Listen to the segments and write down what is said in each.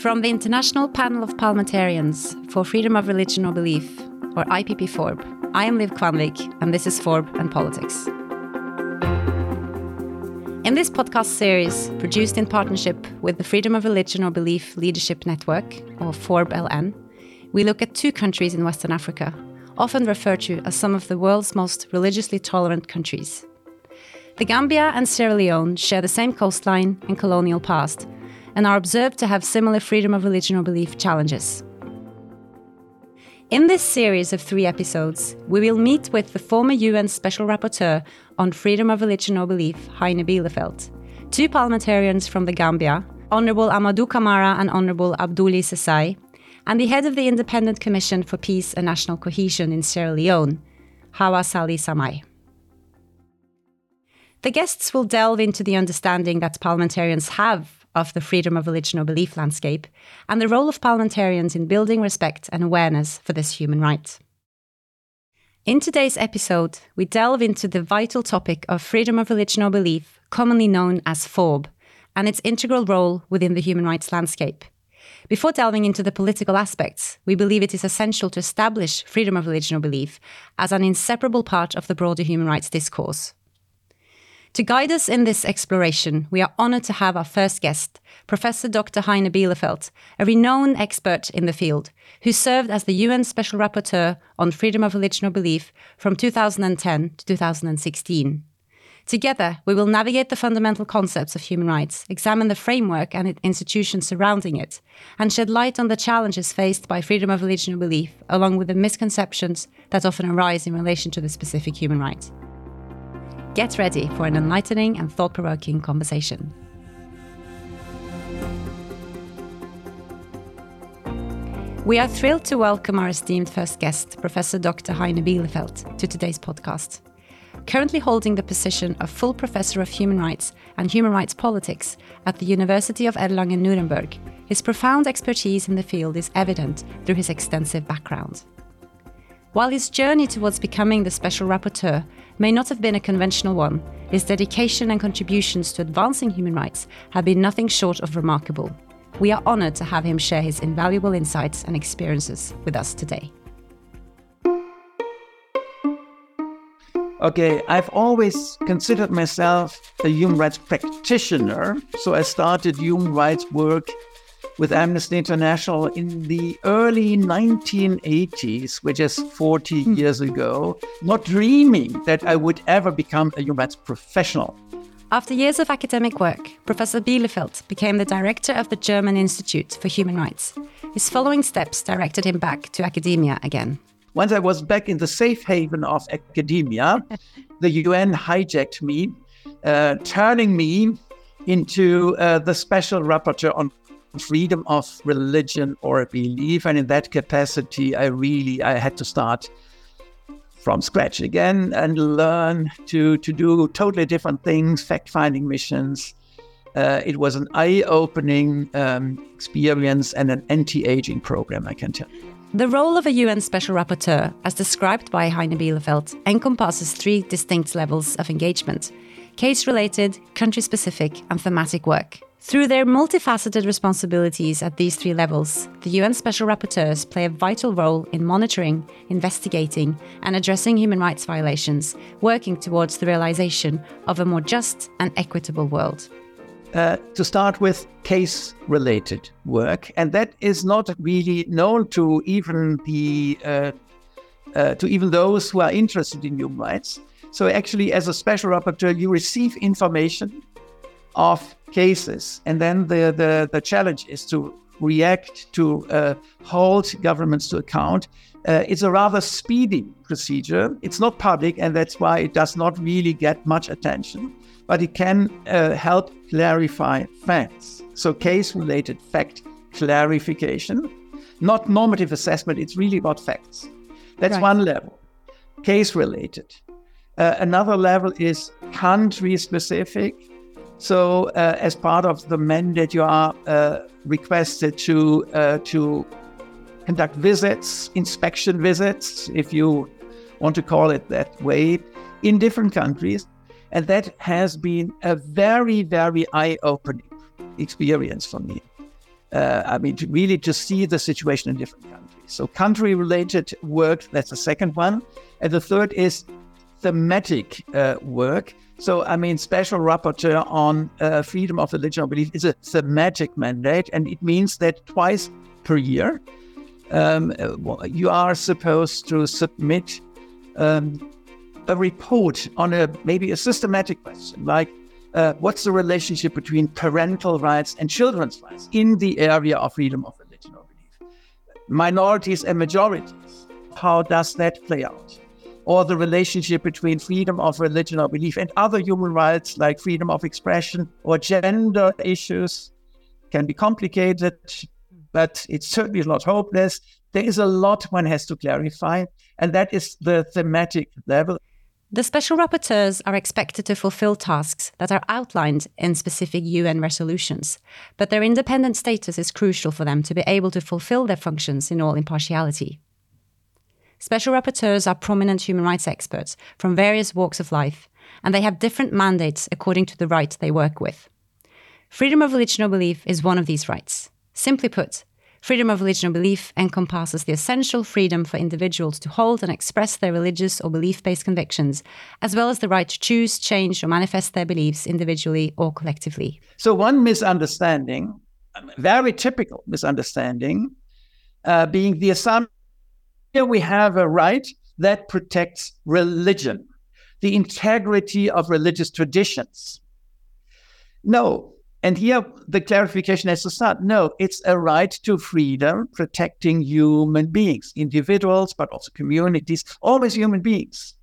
From the International Panel of Parliamentarians for Freedom of Religion or Belief, or IPPFoRB, I am Liv Kvanvig, and this is FoRB and Politics. In this podcast series, produced in partnership with the Freedom of Religion or Belief Leadership Network, or FoRBLN, we look at two countries in Western Africa, often referred to as some of the world's most religiously tolerant countries. The Gambia and Sierra Leone share the same coastline and colonial past, and are observed to have similar freedom of religion or belief challenges. In this series of three episodes, we will meet with the former UN Special Rapporteur on freedom of religion or belief, Heiner Bielefeldt, two parliamentarians from the Gambia, Honourable Amadou Kamara and Honourable Abdoulie Sesay, and the head of the Independent Commission for Peace and National Cohesion in Sierra Leone, Hawa Sali Samai. The guests will delve into the understanding that parliamentarians have of the freedom of religion or belief landscape, and the role of parliamentarians in building respect and awareness for this human right. In today's episode, we delve into the vital topic of freedom of religion or belief, commonly known as FoRB, and its integral role within the human rights landscape. Before delving into the political aspects, we believe it is essential to establish freedom of religion or belief as an inseparable part of the broader human rights discourse. To guide us in this exploration, we are honoured to have our first guest, Professor Dr. Heiner Bielefeldt, a renowned expert in the field, who served as the UN Special Rapporteur on freedom of religion or belief from 2010 to 2016. Together, we will navigate the fundamental concepts of human rights, examine the framework and institutions surrounding it, and shed light on the challenges faced by freedom of religion or belief, along with the misconceptions that often arise in relation to the specific human right. Get ready for an enlightening and thought-provoking conversation. We are thrilled to welcome our esteemed first guest, Professor Dr. Heiner Bielefeldt, to today's podcast. Currently holding the position of full professor of human rights and human rights politics at the University of Erlangen-Nuremberg, his profound expertise in the field is evident through his extensive background. While his journey towards becoming the Special Rapporteur may not have been a conventional one, his dedication and contributions to advancing human rights have been nothing short of remarkable. We are honoured to have him share his invaluable insights and experiences with us today. Okay, I've always considered myself a human rights practitioner, so I started human rights work with Amnesty International in the early 1980s, which is 40 years ago, not dreaming that I would ever become a human rights professional. After years of academic work, Professor Bielefeldt became the director of the German Institute for Human Rights. His following steps directed him back to academia again. Once I was back in the safe haven of academia, the UN hijacked me, turning me into the Special Rapporteur on freedom of religion or belief, and in that capacity I had to start from scratch again and learn to do totally different things, fact-finding missions. It was an eye-opening experience and an anti-aging program, I can tell. The role of a UN Special Rapporteur, as described by Heiner Bielefeldt, encompasses three distinct levels of engagement: case-related, country-specific and thematic work. Through their multifaceted responsibilities at these three levels, the UN Special Rapporteurs play a vital role in monitoring, investigating, and addressing human rights violations, working towards the realization of a more just and equitable world. To start with, case-related work, and that is not really known to even those who are interested in human rights. So actually, as a Special Rapporteur, you receive information of cases, and then the challenge is to react, to hold governments to account. It's a rather speedy procedure. It's not public, and that's why it does not really get much attention, but it can help clarify facts. So case-related fact clarification, not normative assessment. It's really about facts. That's right. One level, case-related. Another level is country-specific. So, as part of the mandate, you are requested to conduct visits, inspection visits, if you want to call it that way, in different countries. And that has been a very, very eye-opening experience for me. really to see the situation in different countries. So country-related work, that's the second one. And the third is thematic work. So, Special Rapporteur on freedom of religion or belief is a thematic mandate, and it means that twice per year you are supposed to submit a report on maybe a systematic question, like what's the relationship between parental rights and children's rights in the area of freedom of religion or belief? Minorities and majorities, how does that play out? Or the relationship between freedom of religion or belief and other human rights like freedom of expression or gender issues can be complicated, but it's certainly not hopeless. There is a lot one has to clarify, and that is the thematic level. The special rapporteurs are expected to fulfill tasks that are outlined in specific UN resolutions, but their independent status is crucial for them to be able to fulfill their functions in all impartiality. Special rapporteurs are prominent human rights experts from various walks of life, and they have different mandates according to the right they work with. Freedom of religion or belief is one of these rights. Simply put, freedom of religion or belief encompasses the essential freedom for individuals to hold and express their religious or belief-based convictions, as well as the right to choose, change, or manifest their beliefs individually or collectively. So one misunderstanding, very typical misunderstanding, being the assumption here we have a right that protects religion, the integrity of religious traditions. No, and here the clarification has to start. No, it's a right to freedom protecting human beings, individuals, but also communities, always human beings.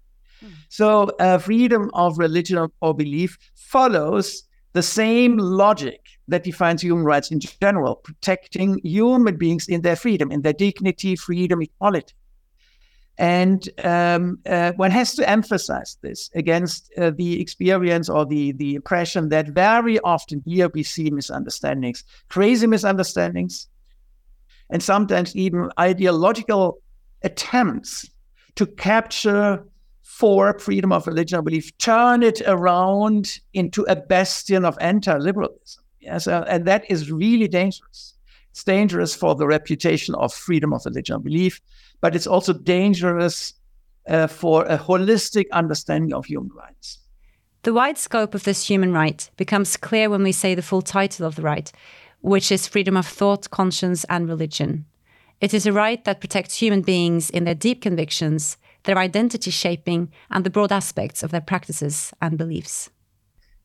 So freedom of religion or belief follows the same logic that defines human rights in general, protecting human beings in their freedom, in their dignity, freedom, equality. And one has to emphasize this against the experience or the impression that very often here we see misunderstandings, crazy misunderstandings, and sometimes even ideological attempts to capture for freedom of religion or belief, turn it around into a bastion of anti-liberalism. Yes, and that is really dangerous. It's dangerous for the reputation of freedom of religion or belief, but it's also dangerous for a holistic understanding of human rights. The wide scope of this human right becomes clear when we say the full title of the right, which is freedom of thought, conscience, and religion. It is a right that protects human beings in their deep convictions, their identity shaping, and the broad aspects of their practices and beliefs.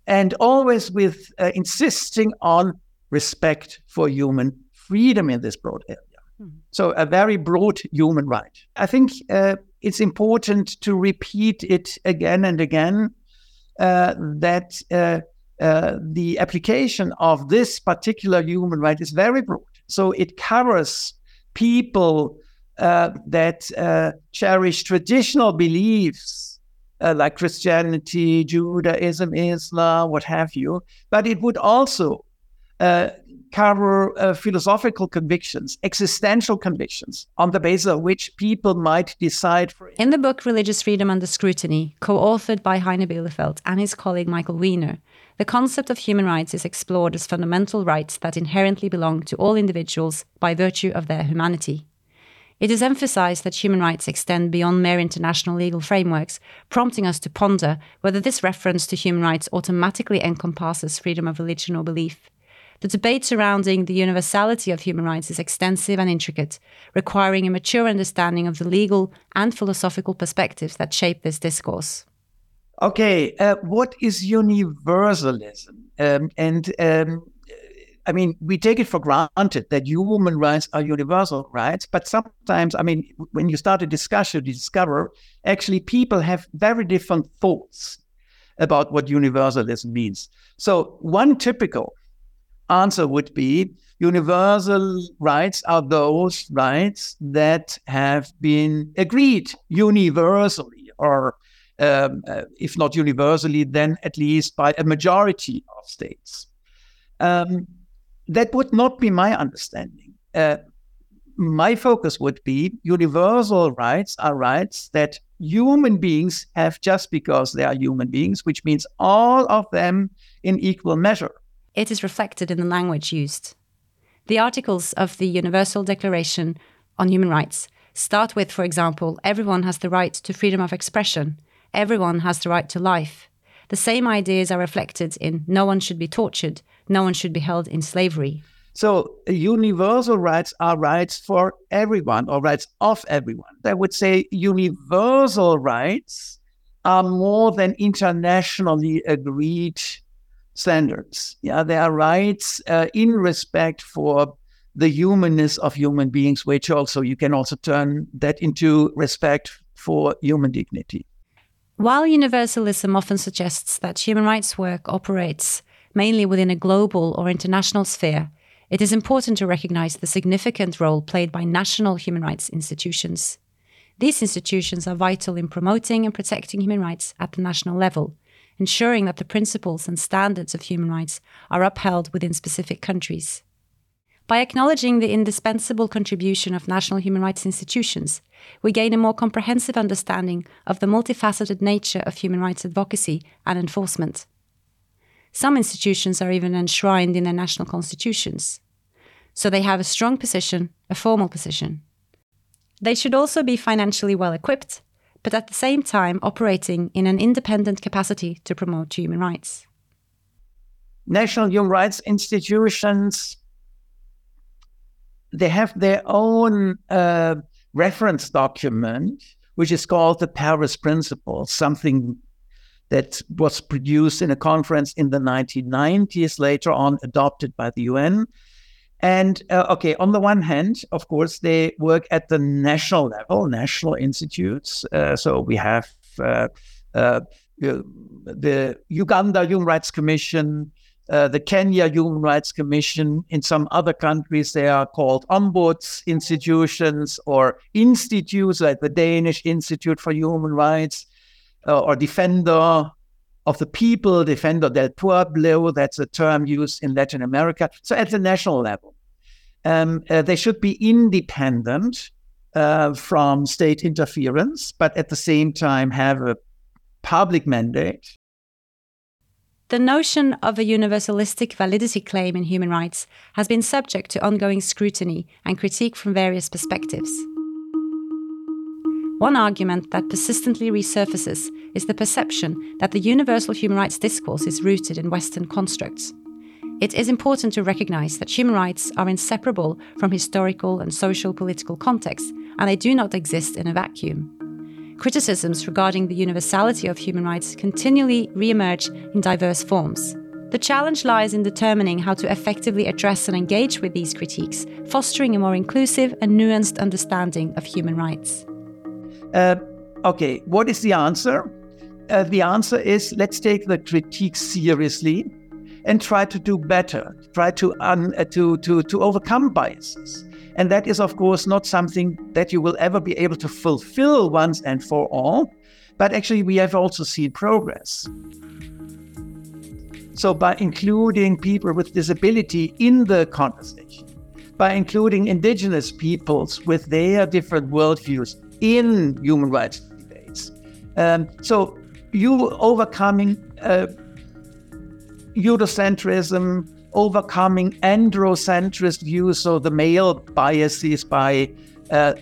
And always with insisting on respect for human freedom in this broad area. Mm-hmm. So a very broad human right. I think it's important to repeat it again and again that the application of this particular human right is very broad. So it covers people that cherish traditional beliefs like Christianity, Judaism, Islam, what have you. But it would also cover philosophical convictions, existential convictions, on the basis of which people might decide for it. In the book Religious Freedom Under Scrutiny, co-authored by Heiner Bielefeldt and his colleague Michael Wiener, the concept of human rights is explored as fundamental rights that inherently belong to all individuals by virtue of their humanity. It is emphasized that human rights extend beyond mere international legal frameworks, prompting us to ponder whether this reference to human rights automatically encompasses freedom of religion or belief. The debate surrounding the universality of human rights is extensive and intricate, requiring a mature understanding of the legal and philosophical perspectives that shape this discourse. Okay, what is universalism? We take it for granted that human rights are universal rights, but sometimes, when you start a discussion, you discover actually people have very different thoughts about what universalism means. So one typical answer would be universal rights are those rights that have been agreed universally, or if not universally, then at least by a majority of states. That would not be my understanding. My focus would be universal rights are rights that human beings have just because they are human beings, which means all of them in equal measure. It is reflected in the language used. The articles of the Universal Declaration on Human Rights start with, for example, everyone has the right to freedom of expression. Everyone has the right to life. The same ideas are reflected in no one should be tortured. No one should be held in slavery. So universal rights are rights for everyone or rights of everyone. I would say universal rights are more than internationally agreed standards. Yeah, they are rights in respect for the humanness of human beings, which also you can also turn that into respect for human dignity. While universalism often suggests that human rights work operates mainly within a global or international sphere, it is important to recognize the significant role played by national human rights institutions. These institutions are vital in promoting and protecting human rights at the national level, ensuring that the principles and standards of human rights are upheld within specific countries. By acknowledging the indispensable contribution of national human rights institutions, we gain a more comprehensive understanding of the multifaceted nature of human rights advocacy and enforcement. Some institutions are even enshrined in their national constitutions, so they have a strong position, a formal position. They should also be financially well equipped, but at the same time operating in an independent capacity to promote human rights. National human rights institutions, they have their own reference document, which is called the Paris Principles, something that was produced in a conference in the 1990s, later on adopted by the UN. And on the one hand, of course, they work at the national level, national institutes. So we have the Uganda Human Rights Commission, the Kenya Human Rights Commission. In some other countries, they are called ombuds institutions or institutes like the Danish Institute for Human Rights, or defender of the people, defender del pueblo, that's a term used in Latin America. So at the national level, they should be independent from state interference, but at the same time have a public mandate. The notion of a universalistic validity claim in human rights has been subject to ongoing scrutiny and critique from various perspectives. One argument that persistently resurfaces is the perception that the universal human rights discourse is rooted in Western constructs. It is important to recognize that human rights are inseparable from historical and social-political contexts, and they do not exist in a vacuum. Criticisms regarding the universality of human rights continually re-emerge in diverse forms. The challenge lies in determining how to effectively address and engage with these critiques, fostering a more inclusive and nuanced understanding of human rights. What is the answer? The answer is, let's take the critique seriously and try to do better, try to overcome biases. And that is, of course, not something that you will ever be able to fulfill once and for all. But actually, we have also seen progress. So by including people with disability in the conversation, by including indigenous peoples with their different worldviews, in human rights debates. So you overcoming Eurocentrism, overcoming androcentrist views, so the male biases by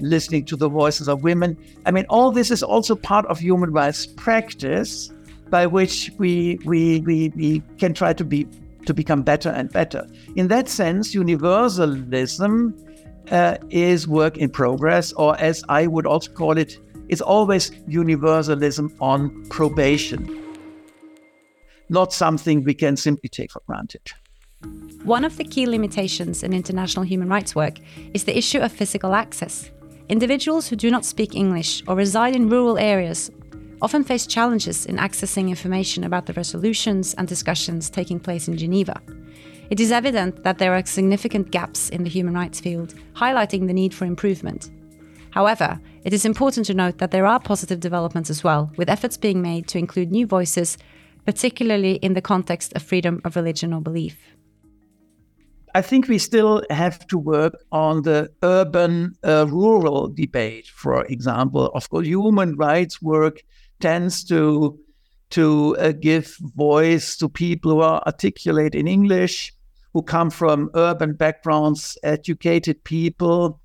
listening to the voices of women. I mean, all this is also part of human rights practice by which we can try to become better and better. In that sense, universalism is work in progress, or as I would also call it, it's always universalism on probation. Not something we can simply take for granted. One of the key limitations in international human rights work is the issue of physical access. Individuals who do not speak English or reside in rural areas often face challenges in accessing information about the resolutions and discussions taking place in Geneva. It is evident that there are significant gaps in the human rights field, highlighting the need for improvement. However, it is important to note that there are positive developments as well, with efforts being made to include new voices, particularly in the context of freedom of religion or belief. I think we still have to work on the urban-rural debate, for example. Of course, human rights work tends to give voice to people who are articulate in English, who come from urban backgrounds, educated people.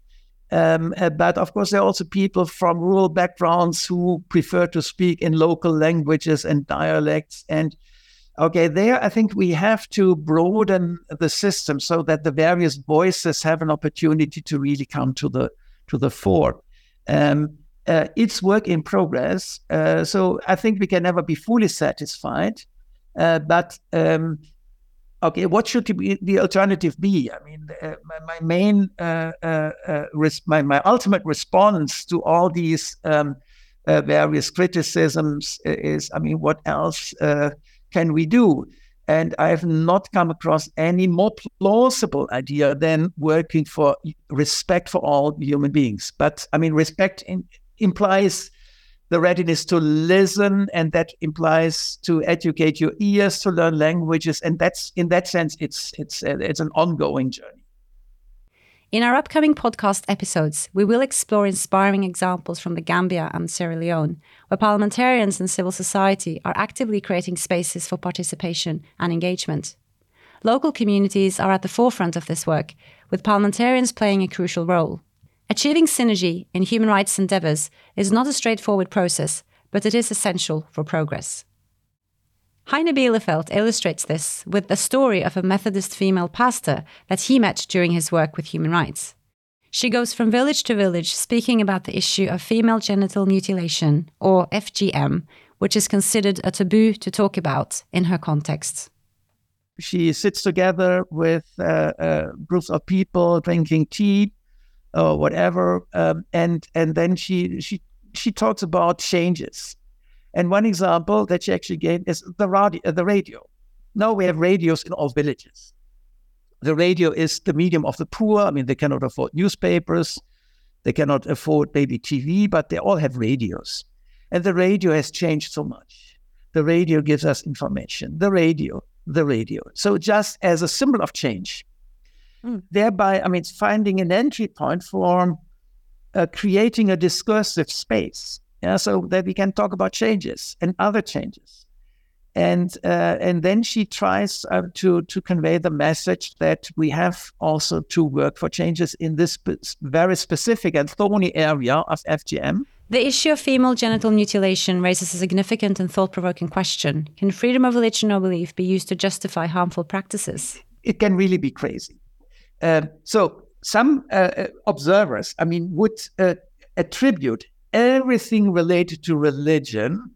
But of course, there are also people from rural backgrounds who prefer to speak in local languages and dialects. And okay, there I think we have to broaden the system so that the various voices have an opportunity to really come to the fore. It's work in progress, so I think we can never be fully satisfied. But what should the alternative be? I mean, my ultimate response to all these various criticisms is, I mean, what else can we do? And I have not come across any more plausible idea than working for respect for all human beings. But I mean, respect implies the readiness to listen, and that implies to educate your ears, to learn languages, and that's, in that sense, it's an ongoing journey. In our upcoming podcast episodes, we will explore inspiring examples from the Gambia and Sierra Leone, where parliamentarians and civil society are actively creating spaces for participation and engagement. Local communities are at the forefront of this work, with parliamentarians playing a crucial role. Achieving synergy in human rights endeavours is not a straightforward process, but it is essential for progress. Heiner Bielefeldt illustrates this with the story of a Methodist female pastor that he met during his work with human rights. She goes from village to village speaking about the issue of female genital mutilation, or FGM, which is considered a taboo to talk about in her context. She sits together with groups of people drinking tea, or whatever, and then she talks about changes. And one example that she actually gave is the radio. Now we have radios in all villages. The radio is the medium of the poor. I mean, they cannot afford newspapers, they cannot afford maybe TV, but they all have radios. And the radio has changed so much. The radio gives us information. The radio. So just as a symbol of change. Thereby, I mean, it's finding an entry point for creating a discursive space, yeah, so that we can talk about changes and other changes. And then she tries to convey the message that we have also to work for changes in this very specific and thorny area of FGM. The issue of female genital mutilation raises a significant and thought-provoking question. Can freedom of religion or belief be used to justify harmful practices? It can really be crazy. So some observers, I mean, would attribute everything related to religion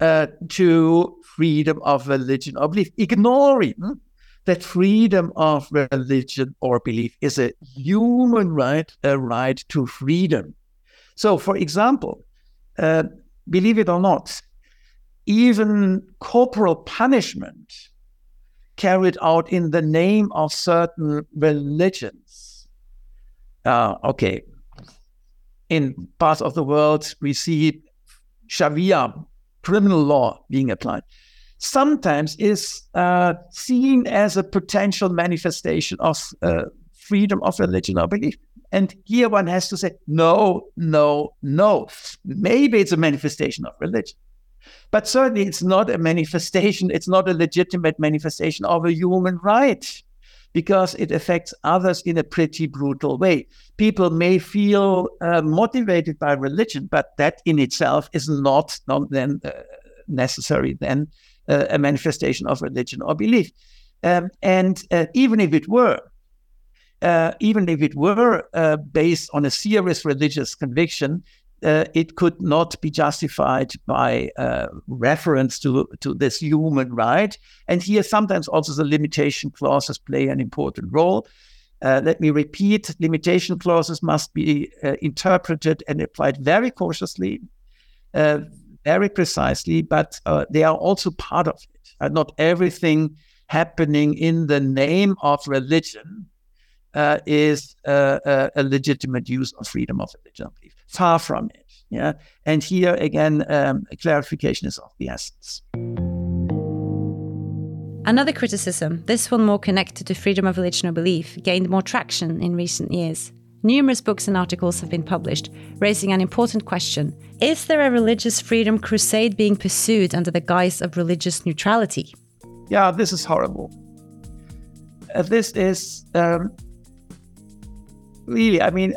to freedom of religion or belief, ignoring that freedom of religion or belief is a human right, a right to freedom. So, for example, believe it or not, even corporal punishment carried out in the name of certain religions. In parts of the world, we see Sharia, criminal law, being applied. Sometimes is seen as a potential manifestation of freedom of religion or belief. And here one has to say, no. Maybe it's a manifestation of religion. But certainly it's not a manifestation, it's not a legitimate manifestation of a human right, because it affects others in a pretty brutal way. People may feel motivated by religion, but that in itself is not necessarily a manifestation of religion or belief. Even if it were based on a serious religious conviction, it could not be justified by reference to this human right. And here sometimes also the limitation clauses play an important role. Let me repeat, limitation clauses must be interpreted and applied very cautiously, very precisely, but they are also part of it. Not everything happening in the name of religion is a legitimate use of freedom of religion belief. Far from it. Yeah. And here again, clarification is of the essence. Another criticism, this one more connected to freedom of religion or belief, gained more traction in recent years. Numerous books and articles have been published, raising an important question. Is there a religious freedom crusade being pursued under the guise of religious neutrality? Yeah, this is horrible. this is really, I mean,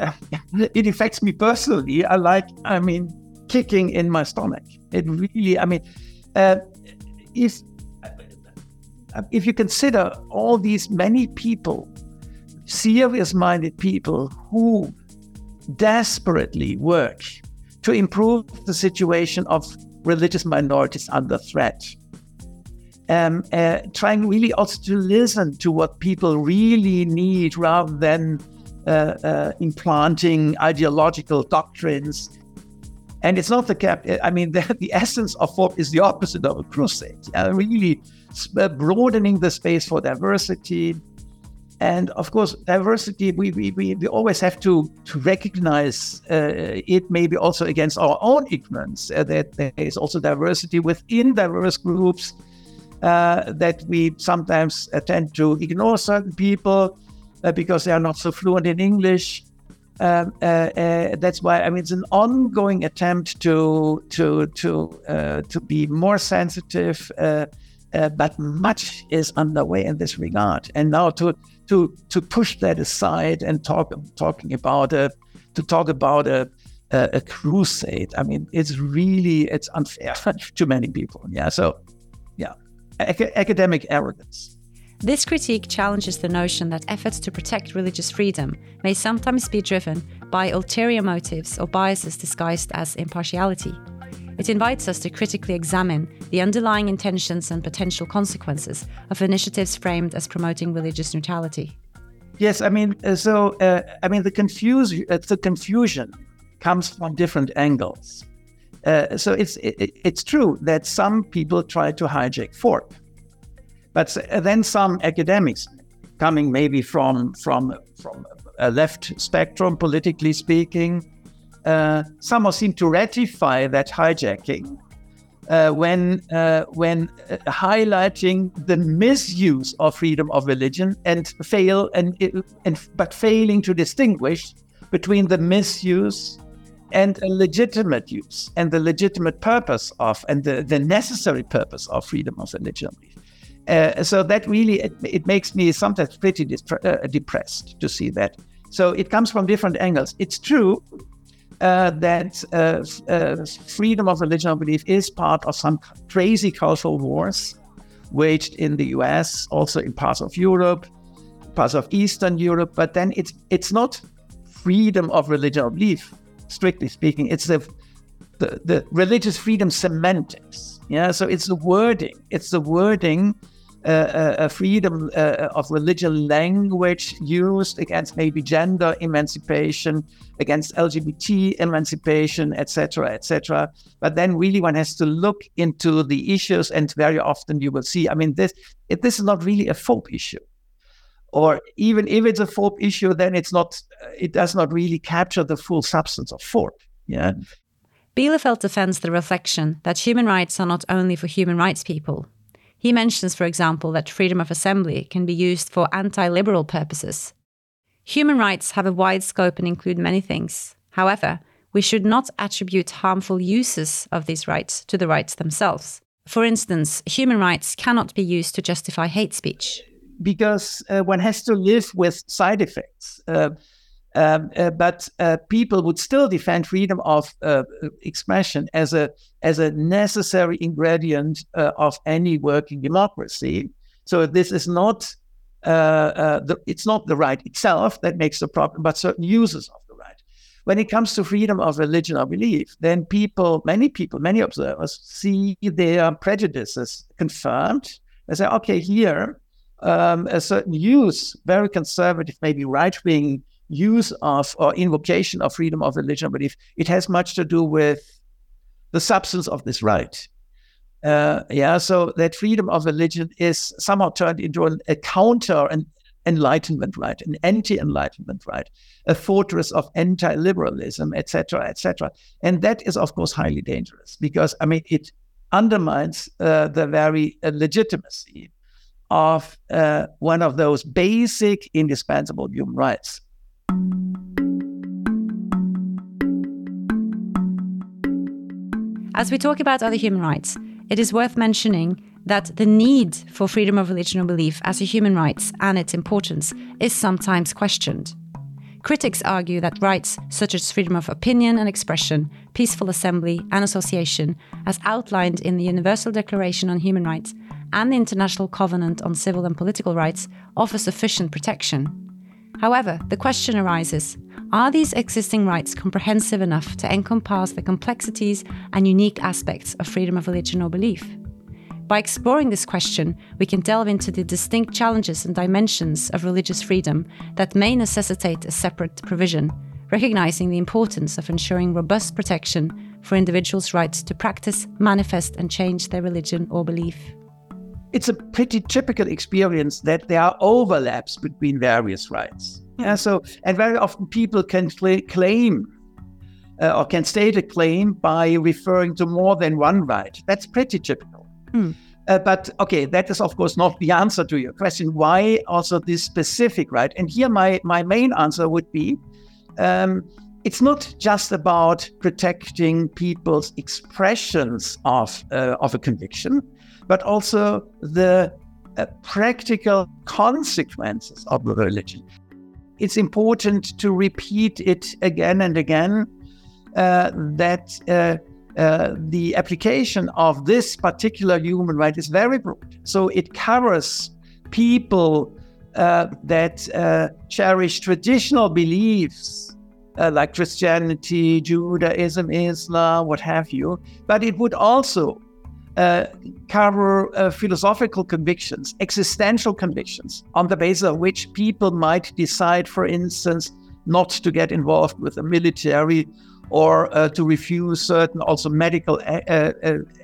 it affects me personally. Kicking in my stomach. It really, if you consider all these many people, serious-minded people who desperately work to improve the situation of religious minorities under threat, trying really also to listen to what people really need rather than implanting ideological doctrines. And it's not the cap. I mean, the essence of FoRB is the opposite of a crusade. Really broadening the space for diversity, and of course, diversity. We always have to recognize it. Maybe also against our own ignorance that there is also diversity within diverse groups. That we sometimes tend to ignore certain people because they are not so fluent in English. That's why it's an ongoing attempt to be more sensitive, but much is underway in this regard. And now to push that aside and talk about a crusade. It's really unfair to many people. Yeah. So, yeah, academic arrogance. This critique challenges the notion that efforts to protect religious freedom may sometimes be driven by ulterior motives or biases disguised as impartiality. It invites us to critically examine the underlying intentions and potential consequences of initiatives framed as promoting religious neutrality. Yes, the confusion comes from different angles. So it's true that some people try to hijack FoRB. But then some academics, coming maybe from a left spectrum, politically speaking, somehow seem to ratify that hijacking when highlighting the misuse of freedom of religion but failing to distinguish between the misuse and a legitimate use and the legitimate purpose of and the necessary purpose of freedom of religion. So that really, it makes me sometimes pretty depressed to see that. So it comes from different angles. It's true that freedom of religion or belief is part of some crazy cultural wars waged in the US, also in parts of Europe, parts of Eastern Europe. But then it's not freedom of religion or belief, strictly speaking. It's the religious freedom semantics. Yeah, so it's the wording. It's the wording, freedom of religion, language used against maybe gender emancipation, against LGBT emancipation, etc., etc. But then really one has to look into the issues, and very often you will see, this is not really a FoRB issue. Or even if it's a FoRB issue, then it does not really capture the full substance of FoRB. Yeah. Bielefeldt defends the reflection that human rights are not only for human rights people. He mentions, for example, that freedom of assembly can be used for anti-liberal purposes. Human rights have a wide scope and include many things. However, we should not attribute harmful uses of these rights to the rights themselves. For instance, human rights cannot be used to justify hate speech. Because one has to live with side effects. But people would still defend freedom of expression as a necessary ingredient of any working democracy. So this is not it's not the right itself that makes the problem, but certain uses of the right. When it comes to freedom of religion or belief, then many observers see their prejudices confirmed. They say, okay, here a certain use, very conservative, maybe right-wing use of or invocation of freedom of religion, but if it has much to do with the substance of this right. So that freedom of religion is somehow turned into a counter and enlightenment right, an anti-enlightenment right, a fortress of anti-liberalism, etc., etc. And that is, of course, highly dangerous because, it undermines the very legitimacy of one of those basic, indispensable human rights. As we talk about other human rights, it is worth mentioning that the need for freedom of religion or belief as a human right and its importance is sometimes questioned. Critics argue that rights such as freedom of opinion and expression, peaceful assembly and association, as outlined in the Universal Declaration on Human Rights and the International Covenant on Civil and Political Rights, offer sufficient protection. However, the question arises, are these existing rights comprehensive enough to encompass the complexities and unique aspects of freedom of religion or belief? By exploring this question, we can delve into the distinct challenges and dimensions of religious freedom that may necessitate a separate provision, recognizing the importance of ensuring robust protection for individuals' rights to practice, manifest, and change their religion or belief. It's a pretty typical experience that there are overlaps between various rights. Yeah, and very often people can claim or can state a claim by referring to more than one right. That's pretty typical. But that is of course not the answer to your question. Why also this specific right? And here my main answer would be, it's not just about protecting people's expressions of a conviction, but also the practical consequences of the religion. It's important to repeat it again and again that. The application of this particular human right is very broad. So it covers people that cherish traditional beliefs like Christianity, Judaism, Islam, what have you. But it would also cover philosophical convictions, existential convictions, on the basis of which people might decide, for instance, not to get involved with the military or to refuse certain also medical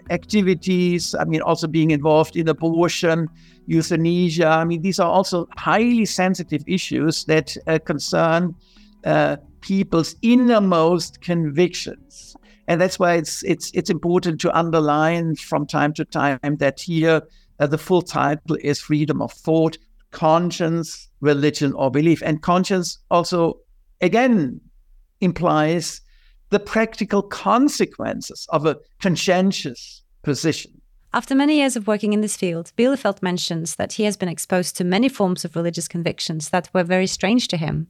activities. I mean, also being involved in abortion, euthanasia. I mean, these are also highly sensitive issues that concern people's innermost convictions. And that's why it's important to underline from time to time that here the full title is freedom of thought, conscience, religion or belief. And conscience also, again, implies the practical consequences of a conscientious position. After many years of working in this field, Bielefeldt mentions that he has been exposed to many forms of religious convictions that were very strange to him.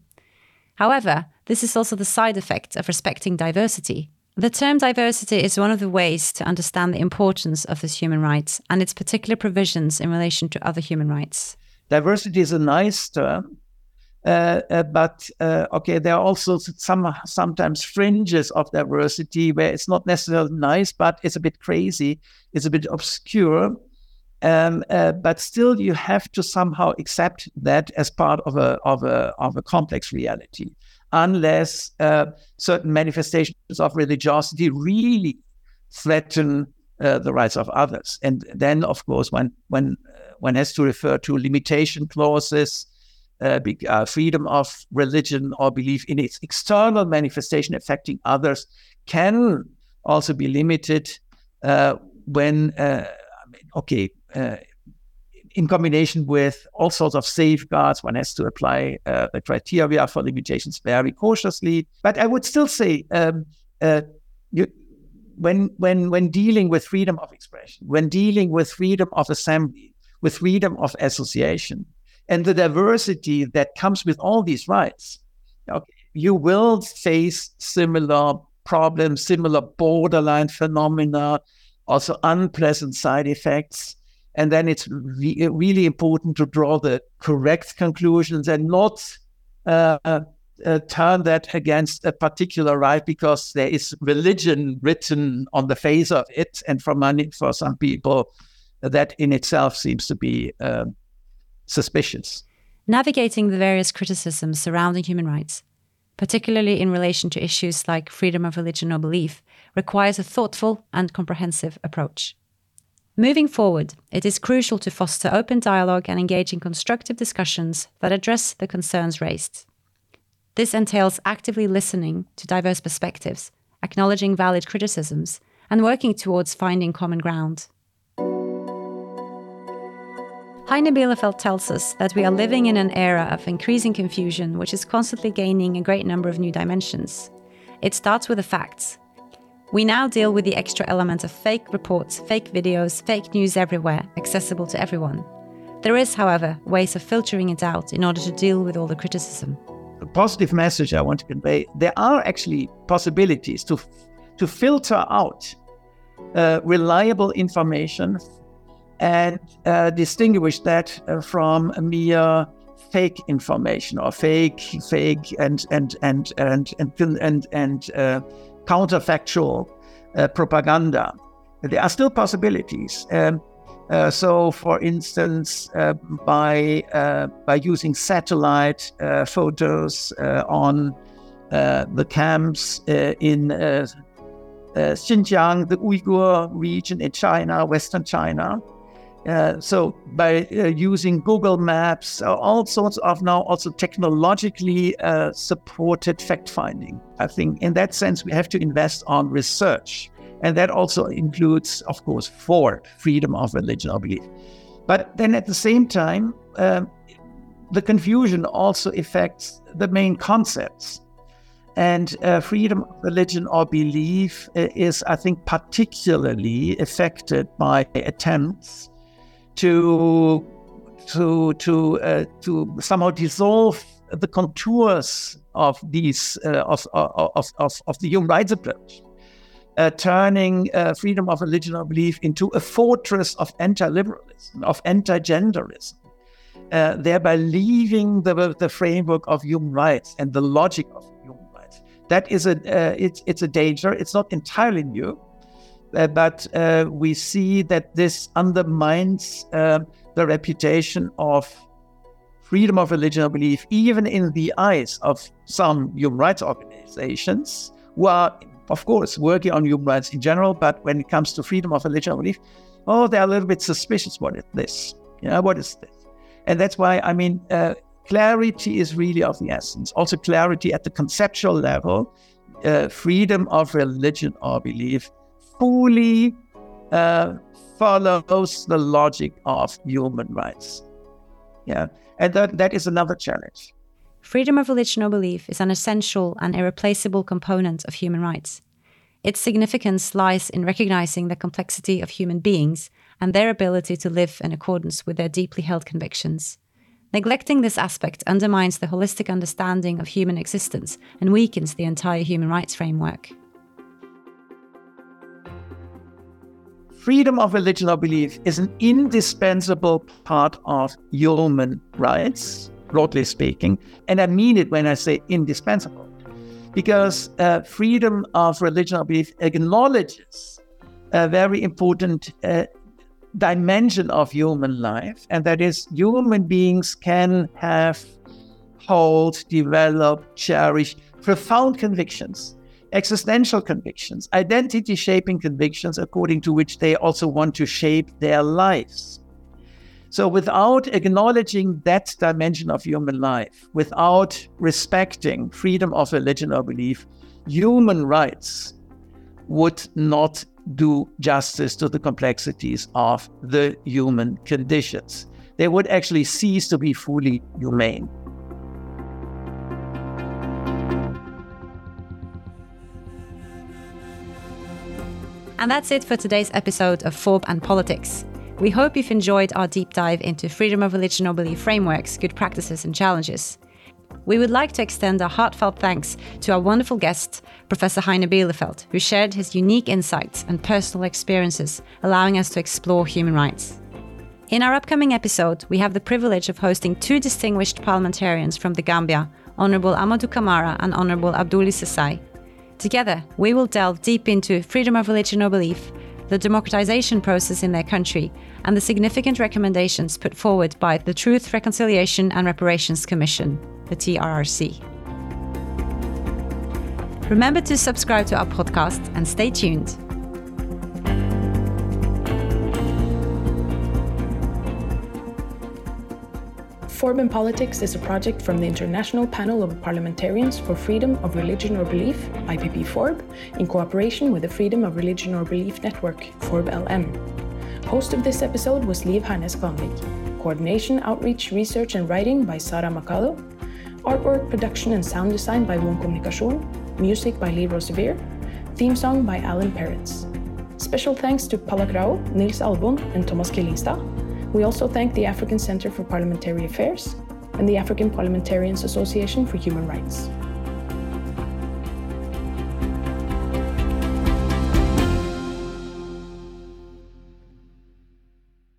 However, this is also the side effect of respecting diversity. The term diversity is one of the ways to understand the importance of this human right and its particular provisions in relation to other human rights. Diversity is a nice term. But there are also sometimes fringes of diversity where it's not necessarily nice, but it's a bit crazy, it's a bit obscure. But still, you have to somehow accept that as part of a complex reality, unless certain manifestations of religiosity really threaten the rights of others. And then, of course, one has to refer to limitation clauses. Freedom of religion or belief in its external manifestation affecting others can also be limited when in combination with all sorts of safeguards. One has to apply the criteria for limitations very cautiously. But I would still say when dealing with freedom of expression, when dealing with freedom of assembly, with freedom of association, and the diversity that comes with all these rights, you will face similar problems, similar borderline phenomena, also unpleasant side effects. And then it's really important to draw the correct conclusions and not turn that against a particular right because there is religion written on the face of it. And for some people, that in itself seems to be suspicious. Navigating the various criticisms surrounding human rights, particularly in relation to issues like freedom of religion or belief, requires a thoughtful and comprehensive approach. Moving forward, it is crucial to foster open dialogue and engage in constructive discussions that address the concerns raised. This entails actively listening to diverse perspectives, acknowledging valid criticisms, and working towards finding common ground. Heiner Bielefeldt tells us that we are living in an era of increasing confusion, which is constantly gaining a great number of new dimensions. It starts with the facts. We now deal with the extra element of fake reports, fake videos, fake news everywhere, accessible to everyone. There is, however, ways of filtering it out in order to deal with all the criticism. The positive message I want to convey, there are actually possibilities to filter out reliable information and distinguish that from mere fake information or fake and counterfactual propaganda. There are still possibilities. So, for instance, by using satellite photos on the camps in Xinjiang, the Uyghur region in China, Western China. So by using Google Maps, all sorts of now also technologically supported fact-finding. I think in that sense, we have to invest on research. And that also includes, of course, FoRB, freedom of religion or belief. But then at the same time, the confusion also affects the main concepts. And freedom of religion or belief is, I think, particularly affected by attempts to somehow dissolve the contours of these of the human rights approach, turning freedom of religion or belief into a fortress of anti-liberalism, of anti-genderism, thereby leaving the framework of human rights and the logic of human rights. That is it's a danger. It's not entirely new. But we see that this undermines the reputation of freedom of religion or belief, even in the eyes of some human rights organizations who are, of course, working on human rights in general. But when it comes to freedom of religion or belief, they're a little bit suspicious. What is this? What is this? And that's why, clarity is really of the essence. Also, clarity at the conceptual level, freedom of religion or belief, fully follows the logic of human rights. And that is another challenge. Freedom of religion or belief is an essential and irreplaceable component of human rights. Its significance lies in recognizing the complexity of human beings and their ability to live in accordance with their deeply held convictions. Neglecting this aspect undermines the holistic understanding of human existence and weakens the entire human rights framework. Freedom of religion or belief is an indispensable part of human rights, broadly speaking. And I mean it when I say indispensable, because freedom of religion or belief acknowledges a very important dimension of human life, and that is human beings can hold, develop, cherish profound convictions, existential convictions, identity-shaping convictions, according to which they also want to shape their lives. So without acknowledging that dimension of human life, without respecting freedom of religion or belief, human rights would not do justice to the complexities of the human conditions. They would actually cease to be fully humane. And that's it for today's episode of FoRB and Politics. We hope you've enjoyed our deep dive into freedom of religion or belief frameworks, good practices and challenges. We would like to extend our heartfelt thanks to our wonderful guest, Professor Heiner Bielefeldt, who shared his unique insights and personal experiences, allowing us to explore human rights. In our upcoming episode, we have the privilege of hosting two distinguished parliamentarians from the Gambia, Honourable Amadou Kamara and Honourable Abdoulie Sesay. Together, we will delve deep into freedom of religion or belief, the democratization process in their country, and the significant recommendations put forward by the Truth, Reconciliation and Reparations Commission, the TRRC. Remember to subscribe to our podcast and stay tuned. FoRB and Politics is a project from the International Panel of Parliamentarians for Freedom of Religion or Belief, IPPFoRB, in cooperation with the Freedom of Religion or Belief Network, FoRBLN. Host of this episode was Liv Hernæs Kvanvig. Coordination, outreach, research and writing by Sara Makado. Artwork, production and sound design by Wonkommunikasjon. Music by Lee Rosevear. Theme song by Alan Peretz. Special thanks to Palak Rao, Nils Albon, and Thomas Killingstad. We also thank the African Centre for Parliamentary Affairs and the African Parliamentarians Association for Human Rights.